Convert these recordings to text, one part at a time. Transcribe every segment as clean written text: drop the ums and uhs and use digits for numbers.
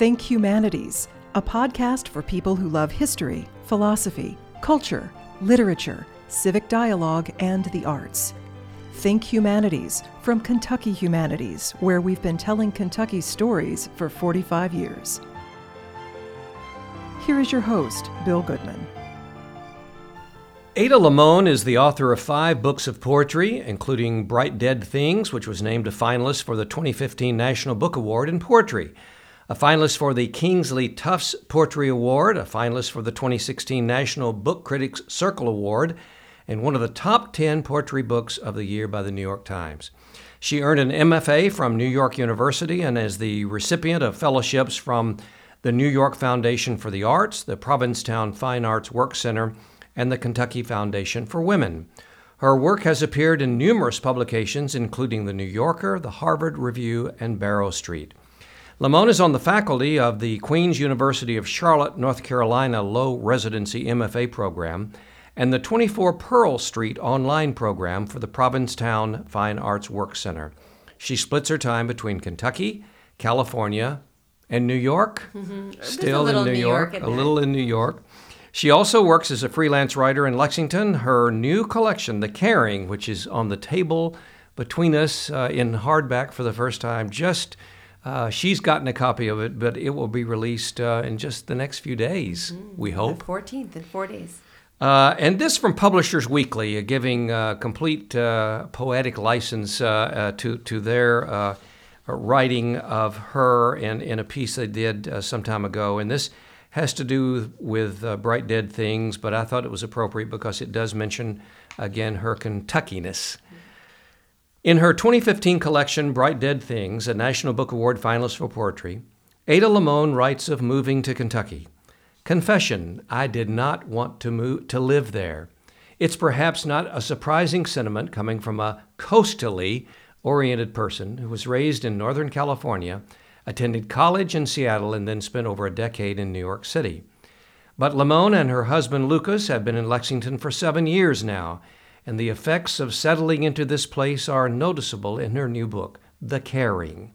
Think Humanities, a podcast for people who love history, philosophy, culture, literature, civic dialogue, and the arts. Think Humanities from Kentucky Humanities, where we've been telling Kentucky stories for 45 years. Here is your host, Bill Goodman. Ada Limón is the author of 5 books of poetry, including Bright Dead Things, which was named a finalist for the 2015 National Book Award in Poetry, a finalist for the Kingsley Tufts Poetry Award, a finalist for the 2016 National Book Critics Circle Award, and one of the top 10 poetry books of the year by the New York Times. She earned an MFA from New York University and is the recipient of fellowships from the New York Foundation for the Arts, the Provincetown Fine Arts Work Center, and the Kentucky Foundation for Women. Her work has appeared in numerous publications, including The New Yorker, The Harvard Review, and Barrow Street. Limón is on the faculty of the Queens University of Charlotte, North Carolina Low Residency MFA program and the 24 Pearl Street online program for the Provincetown Fine Arts Work Center. She splits her time between Kentucky, California, and New York. Mm-hmm. Still in New York, a little in New York. She also works as a freelance writer in Lexington. Her new collection, The Carrying, which is on the table between us in hardback for the first time, she's gotten a copy of it, but it will be released in just the next few days, we hope. The 14th, in 4 days. And this from Publishers Weekly, giving complete poetic license to their writing of her in a piece they did some time ago. And this has to do with Bright Dead Things, but I thought it was appropriate because it does mention, again, her Kentuckiness. In her 2015 collection, Bright Dead Things, a National Book Award finalist for poetry, Ada Limón writes of moving to Kentucky. Confession, I did not want to live there. It's perhaps not a surprising sentiment coming from a coastally oriented person who was raised in Northern California, attended college in Seattle, and then spent over a decade in New York City. But Limón and her husband Lucas have been in Lexington for 7 years now, and the effects of settling into this place are noticeable in her new book, The Carrying.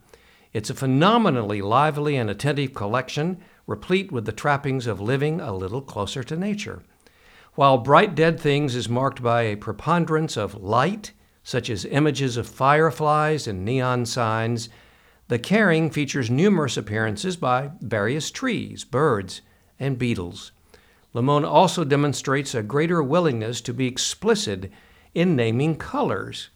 It's a phenomenally lively and attentive collection, replete with the trappings of living a little closer to nature. While Bright Dead Things is marked by a preponderance of light, such as images of fireflies and neon signs, The Carrying features numerous appearances by various trees, birds, and beetles. Limón also demonstrates a greater willingness to be explicit in naming colors,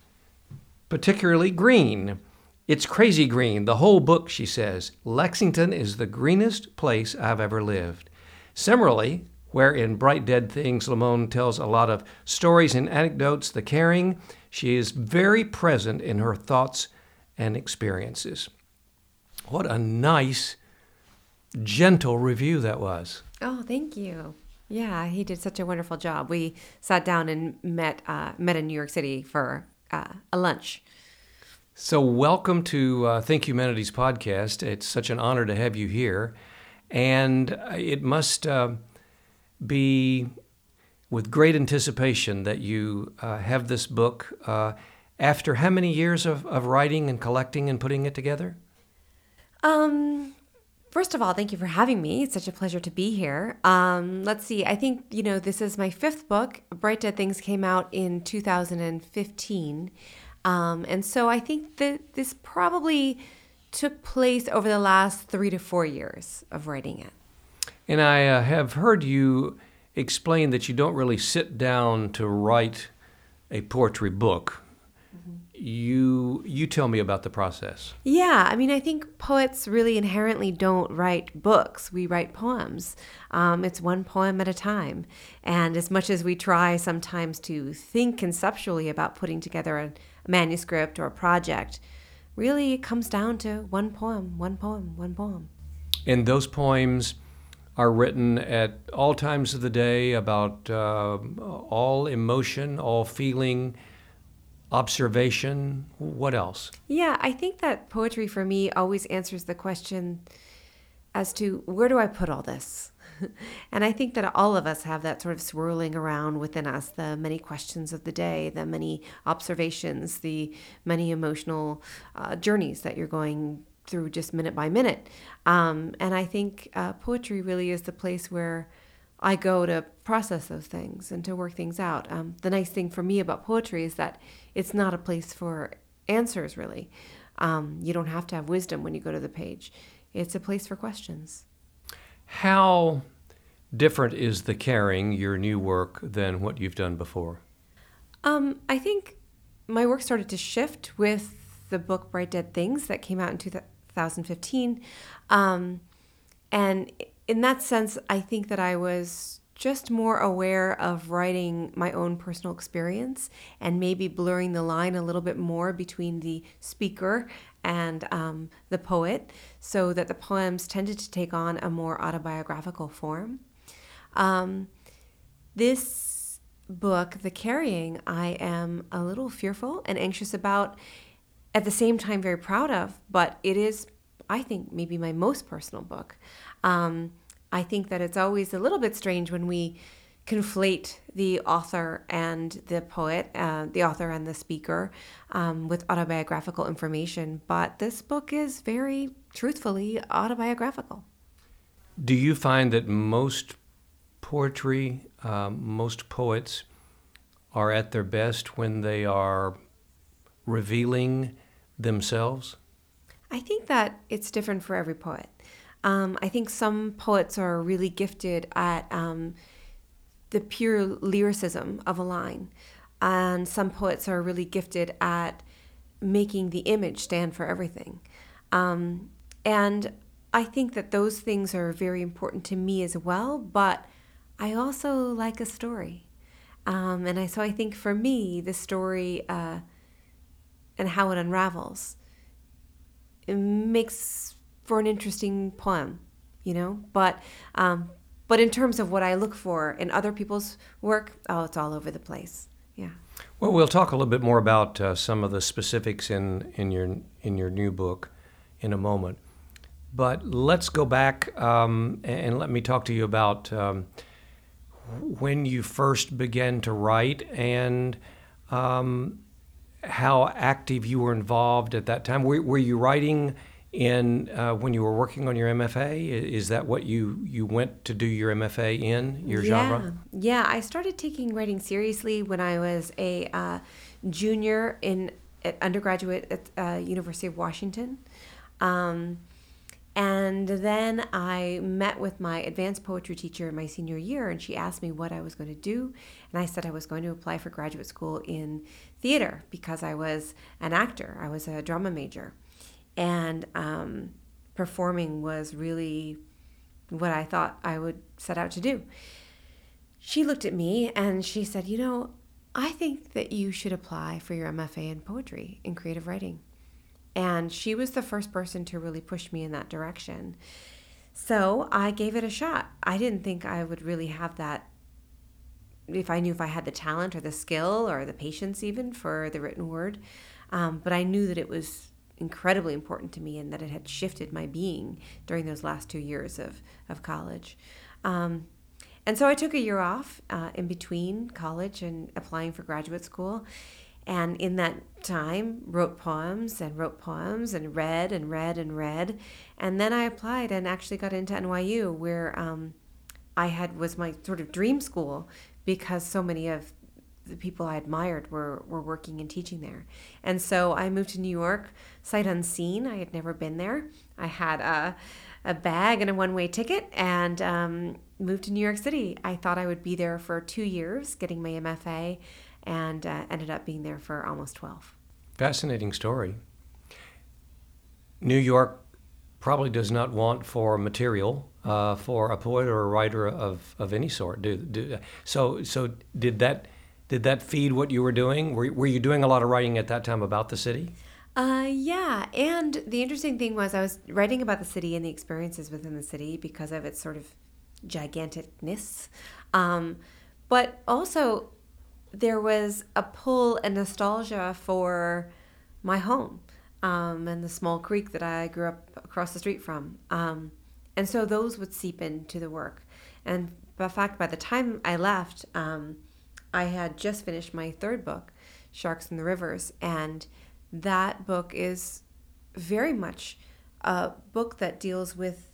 particularly green. It's crazy green, the whole book, she says. Lexington is the greenest place I've ever lived. Similarly, where in Bright Dead Things, Limón tells a lot of stories and anecdotes, The Carrying, she is very present in her thoughts and experiences. What a nice, gentle review that was. Oh, thank you. Yeah, he did such a wonderful job. We sat down and met in New York City for a lunch. So welcome to Think Humanities podcast. It's such an honor to have you here. And it must be with great anticipation that you have this book after how many years of writing and collecting and putting it together? First of all, thank you for having me. It's such a pleasure to be here. Let's see. I think, this is my 5th book. Bright Dead Things came out in 2015. And so I think that this probably took place over the last 3 to 4 years of writing it. And I have heard you explain that you don't really sit down to write a poetry book. You tell me about the process. Yeah, I think poets really inherently don't write books. We write poems. It's one poem at a time. And as much as we try sometimes to think conceptually about putting together a manuscript or a project, really it comes down to one poem, one poem, one poem. And those poems are written at all times of the day about all emotion, all feeling, observation. What else? Yeah, I think that poetry for me always answers the question as to where do I put all this? And I think that all of us have that sort of swirling around within us, the many questions of the day, the many observations, the many emotional journeys that you're going through just minute by minute. And I think poetry really is the place where I go to process those things and to work things out. The nice thing for me about poetry is that it's not a place for answers, really. You don't have to have wisdom when you go to the page. It's a place for questions. How different is The Carrying, your new work, than what you've done before? I think my work started to shift with the book Bright Dead Things that came out in 2015. And in that sense, I think that I was just more aware of writing my own personal experience and maybe blurring the line a little bit more between the speaker and the poet, so that the poems tended to take on a more autobiographical form. This book, The Carrying, I am a little fearful and anxious about, at the same time very proud of, but it is, I think, maybe my most personal book. I think that it's always a little bit strange when we conflate the author and the poet, the author and the speaker, with autobiographical information, but this book is very truthfully autobiographical. Do you find that most poetry, most poets are at their best when they are revealing themselves? I think that it's different for every poet. I think some poets are really gifted at the pure lyricism of a line, and some poets are really gifted at making the image stand for everything. And I think that those things are very important to me as well, but I also like a story. So I think for me, the story and how it unravels, it makes for an interesting poem, you know? But in terms of what I look for in other people's work, it's all over the place. Yeah. Well, we'll talk a little bit more about some of the specifics in your new book in a moment. But let's go back and let me talk to you about when you first began to write and how active you were involved at that time. Were you writing when you were working on your MFA? Is that what you went to do your MFA in, your genre? Yeah, I started taking writing seriously when I was a junior at undergraduate at University of Washington. And then I met with my advanced poetry teacher in my senior year, and she asked me what I was going to do. And I said I was going to apply for graduate school in theater because I was an actor. I was a drama major. And performing was really what I thought I would set out to do. She looked at me and she said, you know, I think that you should apply for your MFA in poetry and creative writing. And she was the first person to really push me in that direction. So I gave it a shot. I didn't think I would really have that, if I had the talent or the skill or the patience even for the written word. But I knew that it was incredibly important to me and that it had shifted my being during those last 2 years of college. And so I took a year off in between college and applying for graduate school. And in that time, wrote poems and read. And then I applied and actually got into NYU, where was my sort of dream school because so many of the people I admired were working and teaching there. And so I moved to New York, sight unseen. I had never been there. I had a bag and a one-way ticket and moved to New York City. I thought I would be there for 2 years getting my MFA and ended up being there for almost 12. Fascinating story. New York probably does not want for material for a poet or a writer of any sort. So did that feed what you were doing? Were you doing a lot of writing at that time about the city? Yeah, and the interesting thing was I was writing about the city and the experiences within the city because of its sort of giganticness. But also there was a pull and nostalgia for my home and the small creek that I grew up across the street from. And so those would seep into the work. And in fact, by the time I left, I had just finished my third book, Sharks in the Rivers, and that book is very much a book that deals with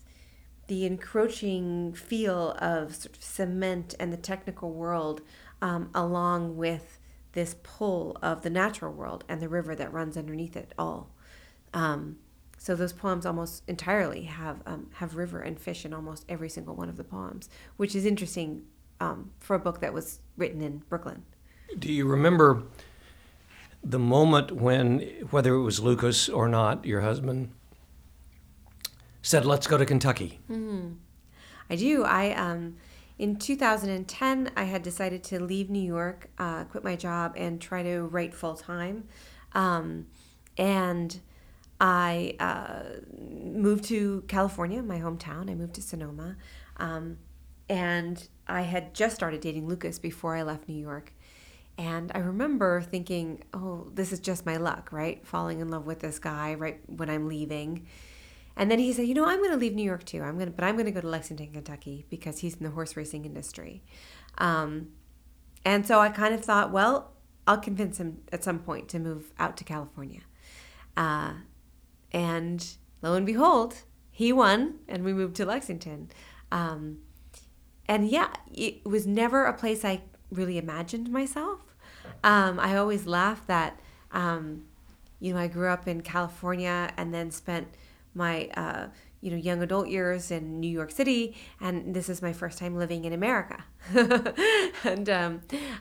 the encroaching feel of sort of cement and the technical world, along with this pull of the natural world and the river that runs underneath it all. So those poems almost entirely have river and fish in almost every single one of the poems, which is interesting for a book that was written in Brooklyn. Do you remember the moment when, whether it was Lucas or not, your husband said, "Let's go to Kentucky"? Mm-hmm. I do. In 2010, I had decided to leave New York, quit my job, and try to write full time. And I moved to California, my hometown. I moved to Sonoma. And I had just started dating Lucas before I left New York. And I remember thinking, oh, this is just my luck, right? Falling in love with this guy right when I'm leaving. And then he said, you know, I'm going to leave New York too. I'm going to go to Lexington, Kentucky, because he's in the horse racing industry. And so I kind of thought, well, I'll convince him at some point to move out to California. And lo and behold, he won, and we moved to Lexington. And yeah, it was never a place I really imagined myself. I always laugh that, I grew up in California and then spent my young adult years in New York City, and this is my first time living in America. And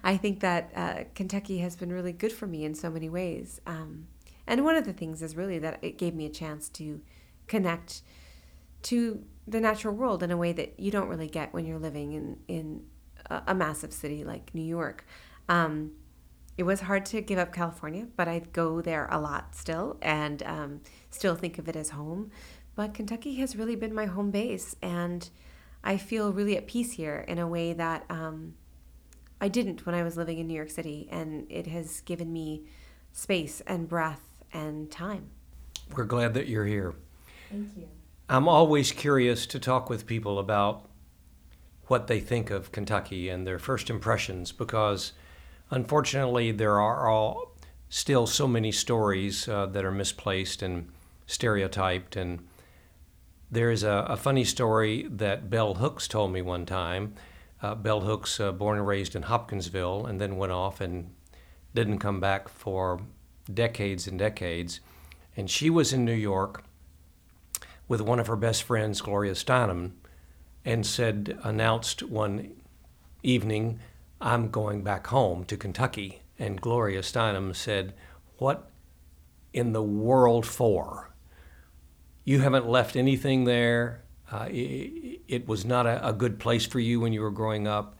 I think that Kentucky has been really good for me in so many ways. And one of the things is really that it gave me a chance to connect to the natural world in a way that you don't really get when you're living in a massive city like New York. It was hard to give up California, but I go there a lot still and still think of it as home. But Kentucky has really been my home base, and I feel really at peace here in a way that I didn't when I was living in New York City, and it has given me space and breath and time. We're glad that you're here. Thank you. I'm always curious to talk with people about what they think of Kentucky and their first impressions, because unfortunately there are still so many stories that are misplaced and stereotyped. And there is a funny story that Bell Hooks told me one time. Bell Hooks, born and raised in Hopkinsville, and then went off and didn't come back for decades and decades. And she was in New York with one of her best friends, Gloria Steinem, and announced one evening, "I'm going back home to Kentucky." And Gloria Steinem said, "What in the world for? You haven't left anything there. It was not a good place for you when you were growing up."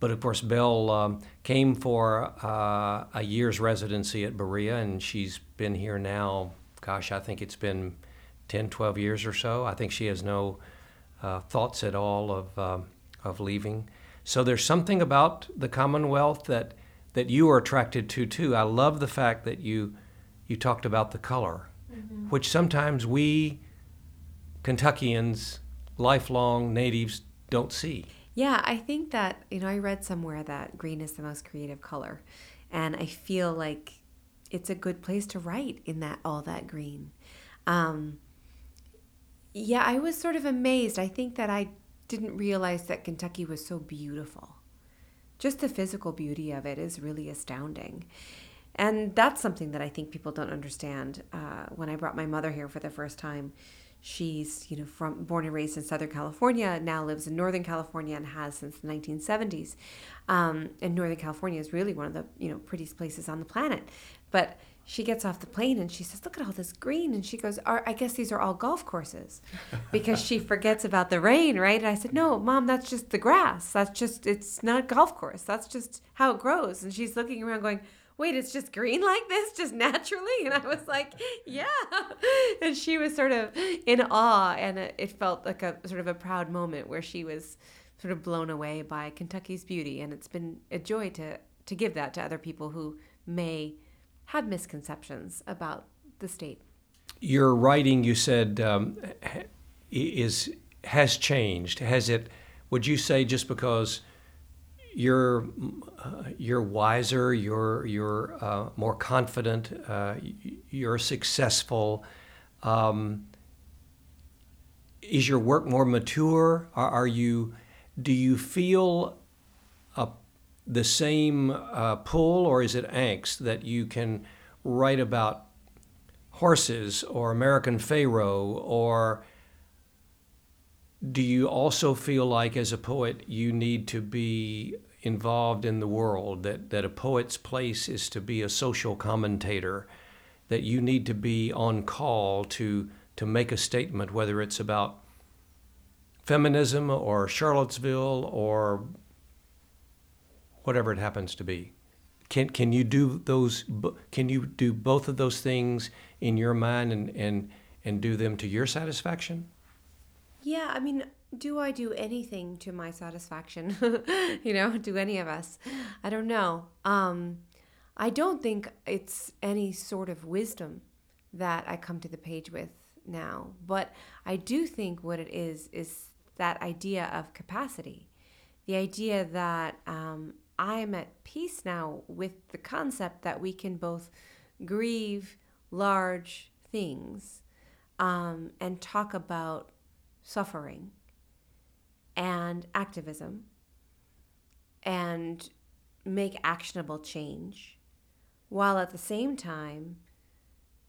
But of course, Belle came for a year's residency at Berea, and she's been here now, gosh, I think it's been 10, 12 years or so. I think she has no thoughts at all of leaving. So there's something about the Commonwealth that you are attracted to too. I love the fact that you talked about the color, mm-hmm. which sometimes we Kentuckians, lifelong natives, don't see. Yeah, I think that, I read somewhere that green is the most creative color, and I feel like it's a good place to write in that all that green. Yeah, I was sort of amazed. I think that I didn't realize that Kentucky was so beautiful. Just the physical beauty of it is really astounding. And that's something that I think people don't understand. When I brought my mother here for the first time, she's born and raised in Southern California, now lives in Northern California and has since the 1970s. And Northern California is really one of the prettiest places on the planet. But she gets off the plane and she says, "Look at all this green." And she goes, "I guess these are all golf courses," because she forgets about the rain, right? And I said, "No, Mom, that's just the grass. It's not golf course. That's just how it grows." And she's looking around going, "Wait, it's just green like this, just naturally?" And I was like, yeah. And she was sort of in awe, and it felt like a sort of a proud moment where she was sort of blown away by Kentucky's beauty. And it's been a joy to give that to other people who may have misconceptions about the state. Your writing, you said, has changed. Has it? Would you say just because you're wiser, you're more confident, you're successful, Is your work more mature? Do you feel the same pull, or is it angst that you can write about horses or American Pharaoh? Or do you also feel like, as a poet, you need to be involved in the world, that a poet's place is to be a social commentator, that you need to be on call to make a statement, whether it's about feminism or Charlottesville or whatever it happens to be? Can you do both of those things in your mind and do them to your satisfaction? Yeah, I mean, do I do anything to my satisfaction? You know, do any of us? I don't know. I don't think it's any sort of wisdom that I come to the page with now, but I do think what it is that idea of capacity, the idea that I'm at peace now with the concept that we can both grieve large things and talk about suffering and activism and make actionable change, while at the same time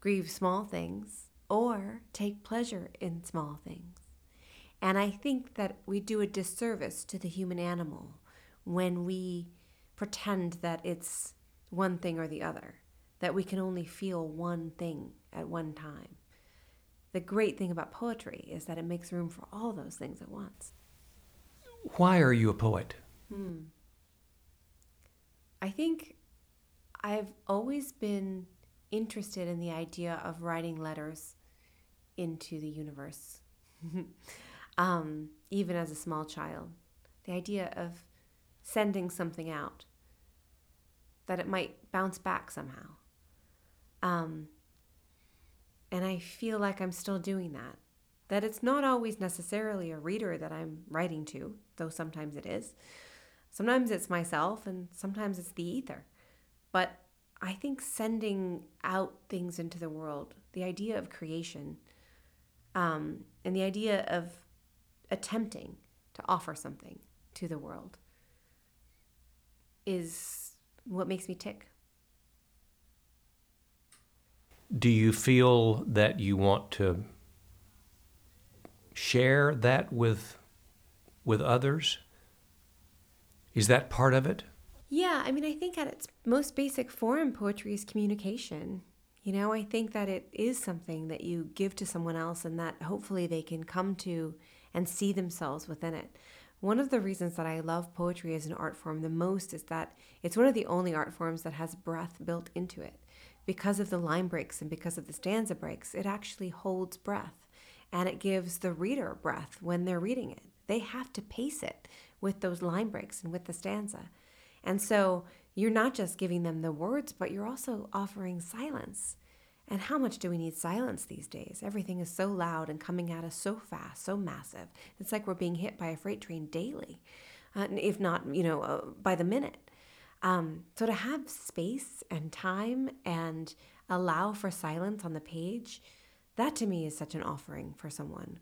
grieve small things or take pleasure in small things. And I think that we do a disservice to the human animal when we pretend that it's one thing or the other, that we can only feel one thing at one time. The great thing about poetry is that it makes room for all those things at once. Why are you a poet? I think I've always been interested in the idea of writing letters into the universe, even as a small child. The idea of sending something out, that it might bounce back somehow. And I feel like I'm still doing that. That it's not always necessarily a reader that I'm writing to, though sometimes it is. Sometimes it's myself, and sometimes it's the ether. But I think sending out things into the world, the idea of creation, and the idea of attempting to offer something to the world is what makes me tick. Do you feel that you want to share that with others? Is that part of it? Yeah, I mean, I think at its most basic form, poetry is communication. You know, I think that it is something that you give to someone else and that hopefully they can come to and see themselves within it. One of the reasons that I love poetry as an art form the most is that it's one of the only art forms that has breath built into it. Because of the line breaks and because of the stanza breaks, it actually holds breath, and it gives the reader breath when they're reading it. They have to pace it with those line breaks and with the stanza. And so you're not just giving them the words, but you're also offering silence. And how much do we need silence these days? Everything is so loud and coming at us so fast, so massive. It's like we're being hit by a freight train daily, if not, you know, by the minute. So to have space and time and allow for silence on the page, that to me is such an offering for someone.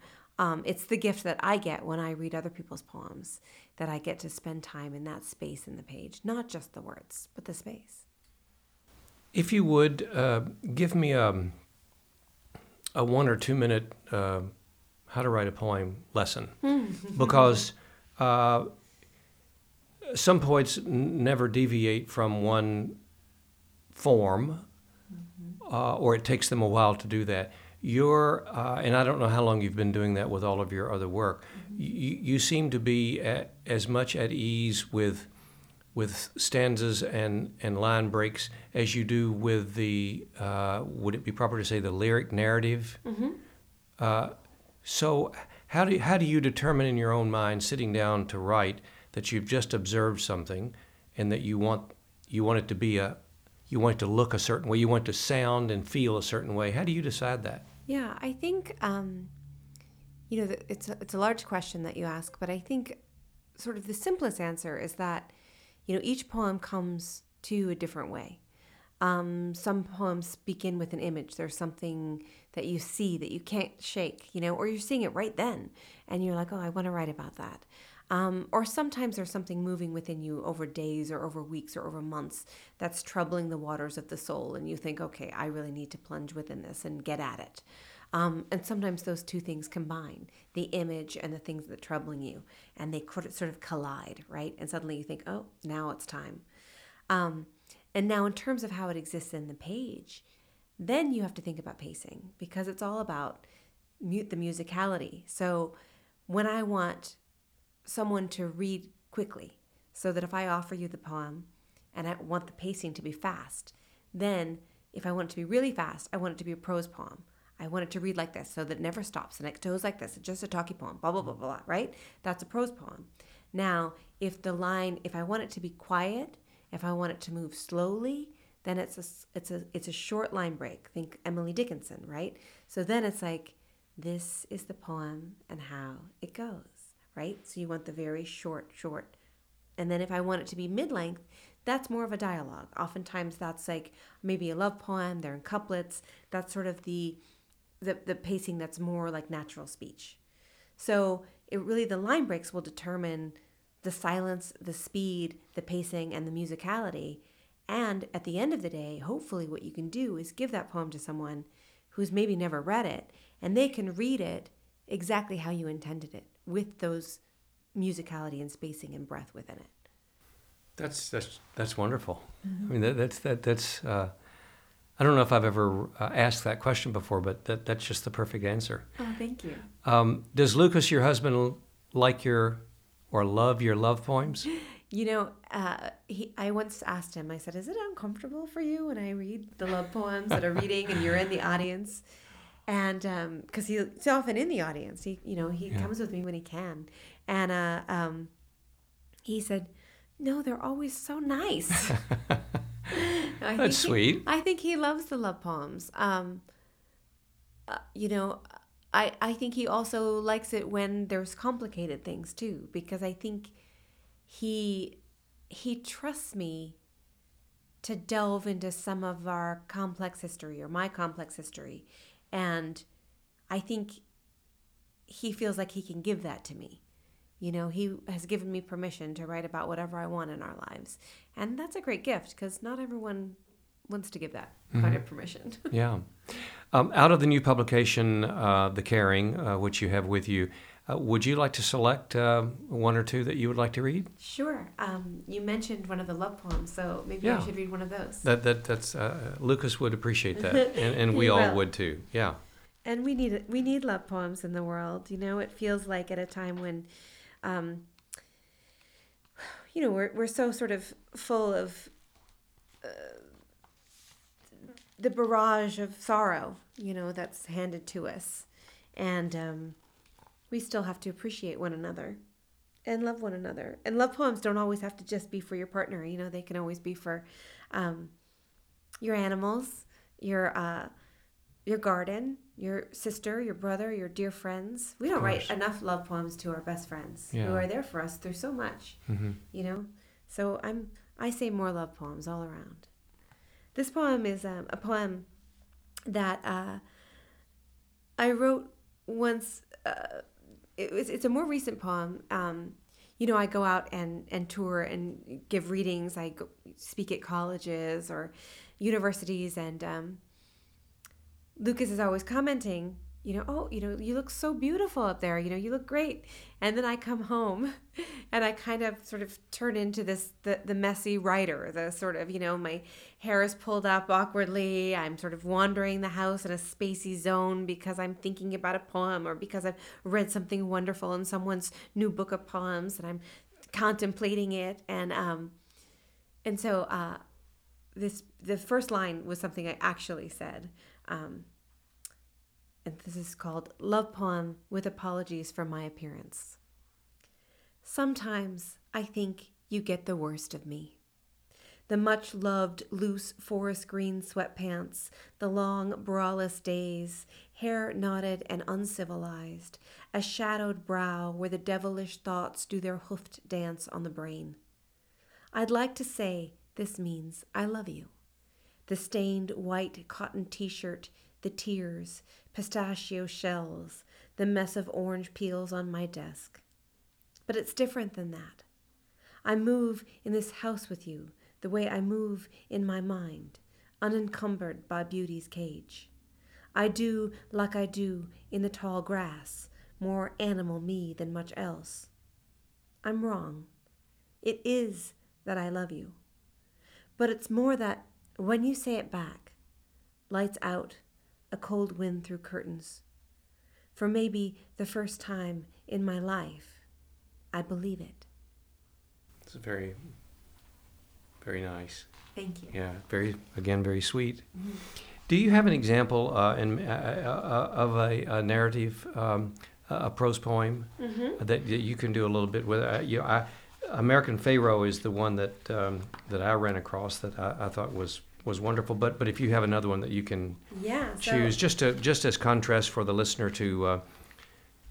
It's the gift that I get when I read other people's poems, that I get to spend time in that space in the page, not just the words, but the space. If you would, give me a 1 or 2 minute how to write a poem lesson, because some poets never deviate from one form, or it takes them a while to do that. You're, and I don't know how long you've been doing that with all of your other work, you seem to be as much at ease with stanzas and line breaks as you do with the, would it be proper to say the lyric narrative? So how do you determine in your own mind, sitting down to write, that you've just observed something, and that you want it to be you want it to look a certain way, you want it to sound and feel a certain way? How do you decide that? Yeah, I think you know, it's a large question that you ask, but I think sort of the simplest answer is that, you know, each poem comes to a different way. Some poems begin with an image. There's something that you see that you can't shake, you know, or you're seeing it right then, and you're like, oh, I want to write about that. Or sometimes there's something moving within you over days or over weeks or over months that's troubling the waters of the soul, and you think, okay, I really need to plunge within this and get at it. And sometimes those two things combine, the image and the things that are troubling you, and they sort of collide, right? And suddenly you think, oh, now it's time. And now in terms of how it exists in the page, then you have to think about pacing, because it's all about the musicality. So when I want someone to read quickly, so that if I offer you the poem and I want the pacing to be fast, then if I want it to be really fast, I want it to be a prose poem. I want it to read like this so that it never stops, and it goes like this. It's just a talkie poem, blah, blah, blah, blah, right? That's a prose poem. Now, if the line, if I want it to be quiet, if I want it to move slowly, then it's a short line break. Think Emily Dickinson, right? So then it's like, this is the poem and how it goes, right? So you want the very short. And then if I want it to be mid-length, that's more of a dialogue. Oftentimes that's like maybe a love poem, they're in couplets. That's sort of the pacing that's more like natural speech. So it really, the line breaks will determine the silence, the speed, the pacing, and the musicality. And at the end of the day, hopefully what you can do is give that poem to someone who's maybe never read it, and they can read it exactly how you intended it, with those musicality and spacing and breath within it. That's wonderful. Mm-hmm. I mean, that's I don't know if I've ever asked that question before, but that's just the perfect answer. Oh, thank you. Does Lucas, your husband, like love your love poems? You know, I once asked him, I said, is it uncomfortable for you when I read the love poems that are reading and you're in the audience? And because he's often in the audience, he comes with me when he can. And he said, no, they're always so nice. That's sweet. I think he loves the love poems. I think he also likes it when there's complicated things too, because I think he trusts me to delve into some of our complex history, or my complex history. And I think he feels like he can give that to me. You know, he has given me permission to write about whatever I want in our lives. And that's a great gift, because not everyone wants to give that kind of permission. Yeah. Out of the new publication, The Carrying, which you have with you, would you like to select one or two that you would like to read? Sure. You mentioned one of the love poems, so maybe I should read one of those. That's Lucas would appreciate that, and we all would too. Yeah. And we need love poems in the world. You know, it feels like at a time when... you know, we're so sort of full of the barrage of sorrow, you know, that's handed to us, and we still have to appreciate one another and love one another. And love poems don't always have to just be for your partner. You know, they can always be for your animals, your garden, your sister, your brother, your dear friends. We don't write enough love poems to our best friends who are there for us through so much, you know? So I say more love poems all around. This poem is a poem that I wrote once. It's a more recent poem. You know, I go out and tour and give readings. I speak at colleges or universities, and Lucas is always commenting, you know, oh, you know, you look so beautiful up there, you know, you look great. And then I come home and I kind of sort of turn into this, the messy writer, the sort of, you know, my hair is pulled up awkwardly. I'm sort of wandering the house in a spacey zone because I'm thinking about a poem, or because I've read something wonderful in someone's new book of poems and I'm contemplating it. And so the first line was something I actually said. And this is called Love Poem with Apologies for My Appearance. Sometimes I think you get the worst of me. The much-loved loose forest green sweatpants, the long braless days, hair knotted and uncivilized, a shadowed brow where the devilish thoughts do their hoofed dance on the brain. I'd like to say this means I love you. the stained white cotton t-shirt, the tears, pistachio shells, the mess of orange peels on my desk. But it's different than that. I move in this house with you, the way I move in my mind, unencumbered by beauty's cage. I do like I do in the tall grass, more animal me than much else. I'm wrong. It is that I love you. But it's more that, when you say it back, lights out, a cold wind through curtains. For maybe the first time in my life, I believe it. It's very, very nice. Thank you. Yeah, very sweet. Mm-hmm. Do you have an example of a narrative, a prose poem mm-hmm. that you can do a little bit with? American Pharaoh is the one that I ran across that I thought was wonderful. But if you have another one that you can choose, just as contrast for the listener to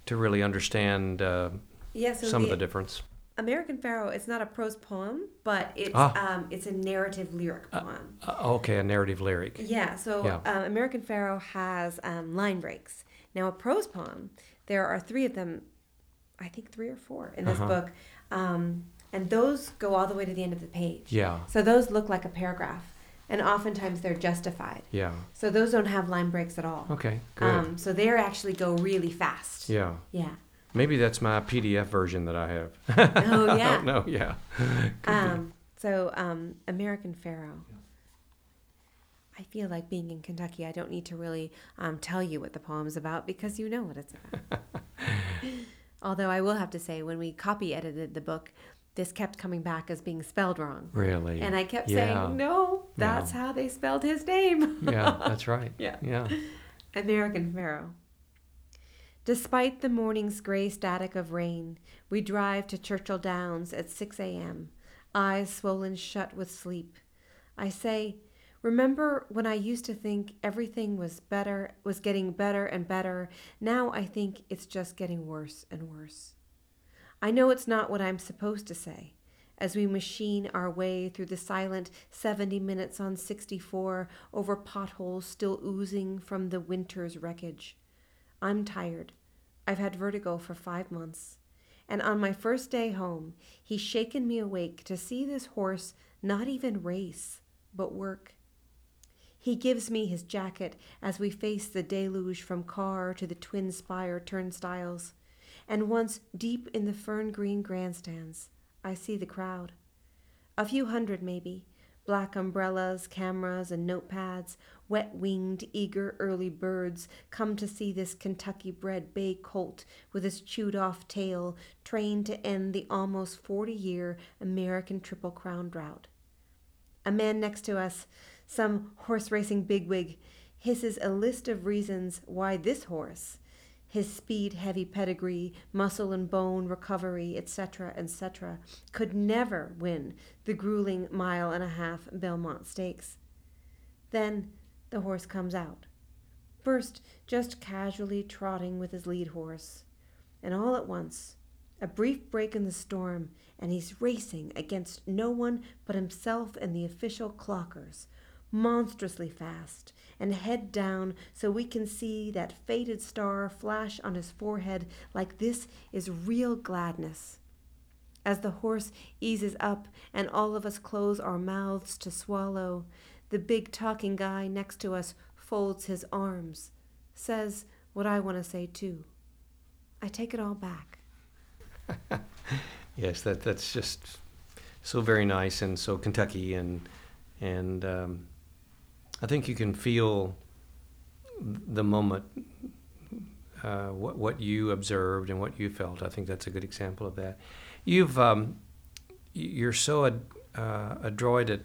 really understand some of the difference. American Pharaoh, it's not a prose poem, but it's a narrative lyric poem. A narrative lyric. Yeah, American Pharaoh has line breaks. Now, a prose poem, there are three of them, I think three or four in this book, and those go all the way to the end of the page. Yeah. So those look like a paragraph, and oftentimes they're justified. Yeah. So those don't have line breaks at all. Okay, good. So they actually go really fast. Yeah. Yeah. Maybe that's my PDF version that I have. Oh, yeah. I don't know, yeah. American Pharaoh. I feel like being in Kentucky, I don't need to really tell you what the poem's about because you know what it's about. Although I will have to say, when we copy edited the book, this kept coming back as being spelled wrong. Really? And I kept saying, no, that's how they spelled his name. Yeah, that's right. Yeah. American Pharaoh. Despite the morning's gray static of rain, we drive to Churchill Downs at 6 a.m., eyes swollen shut with sleep. I say, remember when I used to think everything was getting better and better. Now I think it's just getting worse and worse. I know it's not what I'm supposed to say. As we machine our way through the silent 70 minutes on 64 over potholes still oozing from the winter's wreckage. I'm tired. I've had vertigo for 5 months, and on my first day home, he's shaken me awake to see this horse not even race, but work. He gives me his jacket as we face the deluge from car to the twin spire turnstiles, and once deep in the fern green grandstands, I see the crowd. A few hundred maybe, black umbrellas, cameras, and notepads, wet-winged, eager early birds come to see this Kentucky-bred bay colt with his chewed-off tail trained to end the almost 40-year American Triple Crown drought. A man next to us, some horse-racing bigwig, hisses a list of reasons why this horse, his speed-heavy pedigree, muscle and bone recovery, etc., could never win the grueling 1.5-mile Belmont Stakes. Then the horse comes out, first just casually trotting with his lead horse, and all at once, a brief break in the storm, and he's racing against no one but himself and the official clockers, monstrously fast, and head down so we can see that faded star flash on his forehead like this is real gladness. As the horse eases up and all of us close our mouths to swallow, the big talking guy next to us folds his arms, says what I want to say too. I take it all back. Yes, that's just so very nice and so Kentucky, and I think you can feel the moment, what you observed and what you felt. I think that's a good example of that. You're so adroit at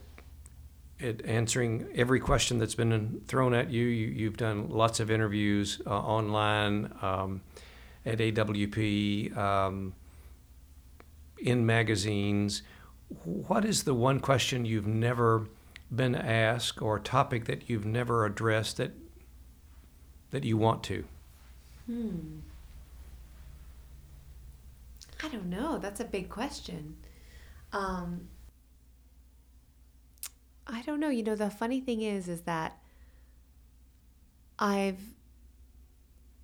answering every question that's been thrown at you. You've done lots of interviews online, at AWP, in magazines. What is the one question you've never been asked or topic that you've never addressed that you want to? I don't know. That's a big question. I don't know. You know, the funny thing is that I've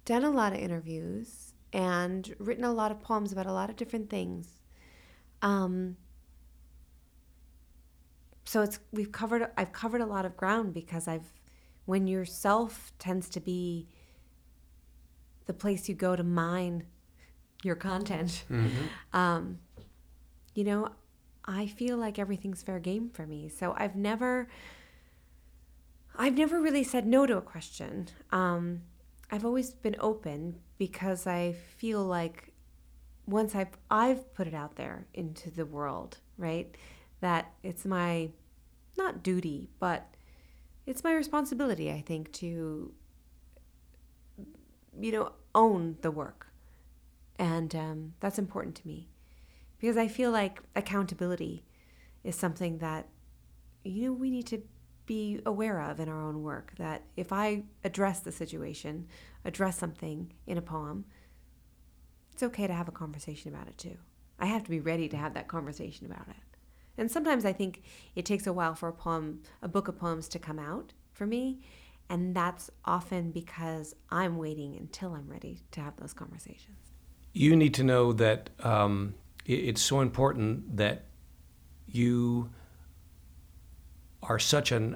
done a lot of interviews and written a lot of poems about a lot of different things. So I've covered a lot of ground, because when yourself tends to be the place you go to mine your content, mm-hmm. You know, I feel like everything's fair game for me. So I've never really said no to a question. I've always been open, because I feel like once I've put it out there into the world, right, that it's my, not duty, but it's my responsibility, I think, to, you know, own the work. And that's important to me, because I feel like accountability is something that, you know, we need to be aware of in our own work, that if I address the situation, address something in a poem, it's okay to have a conversation about it too. I have to be ready to have that conversation about it. And sometimes I think it takes a while for a book of poems to come out for me, and that's often because I'm waiting until I'm ready to have those conversations. You need to know that it's so important that you are such a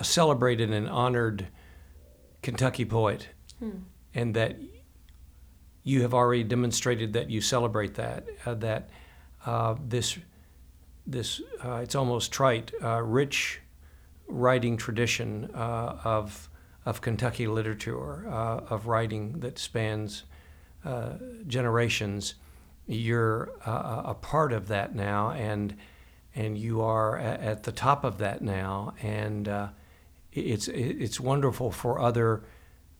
celebrated and honored Kentucky poet, and that you have already demonstrated that you celebrate that, this it's almost trite, rich writing tradition of Kentucky literature, of writing that spans generations. You're a part of that now, and you are at the top of that now, and it's wonderful for other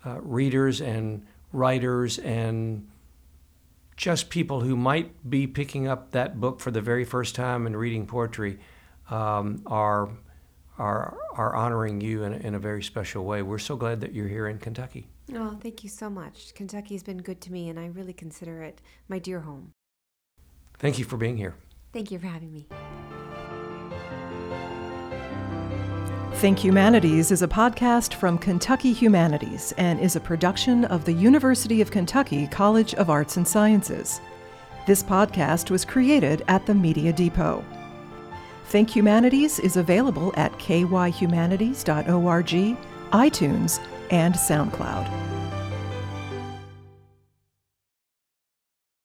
readers and writers and just people who might be picking up that book for the very first time and reading poetry, are honoring you in a very special way. We're so glad that you're here in Kentucky. Oh, thank you so much. Kentucky's been good to me, and I really consider it my dear home. Thank you for being here. Thank you for having me. Think Humanities is a podcast from Kentucky Humanities and is a production of the University of Kentucky College of Arts and Sciences. This podcast was created at the Media Depot. Think Humanities is available at kyhumanities.org, iTunes, and SoundCloud.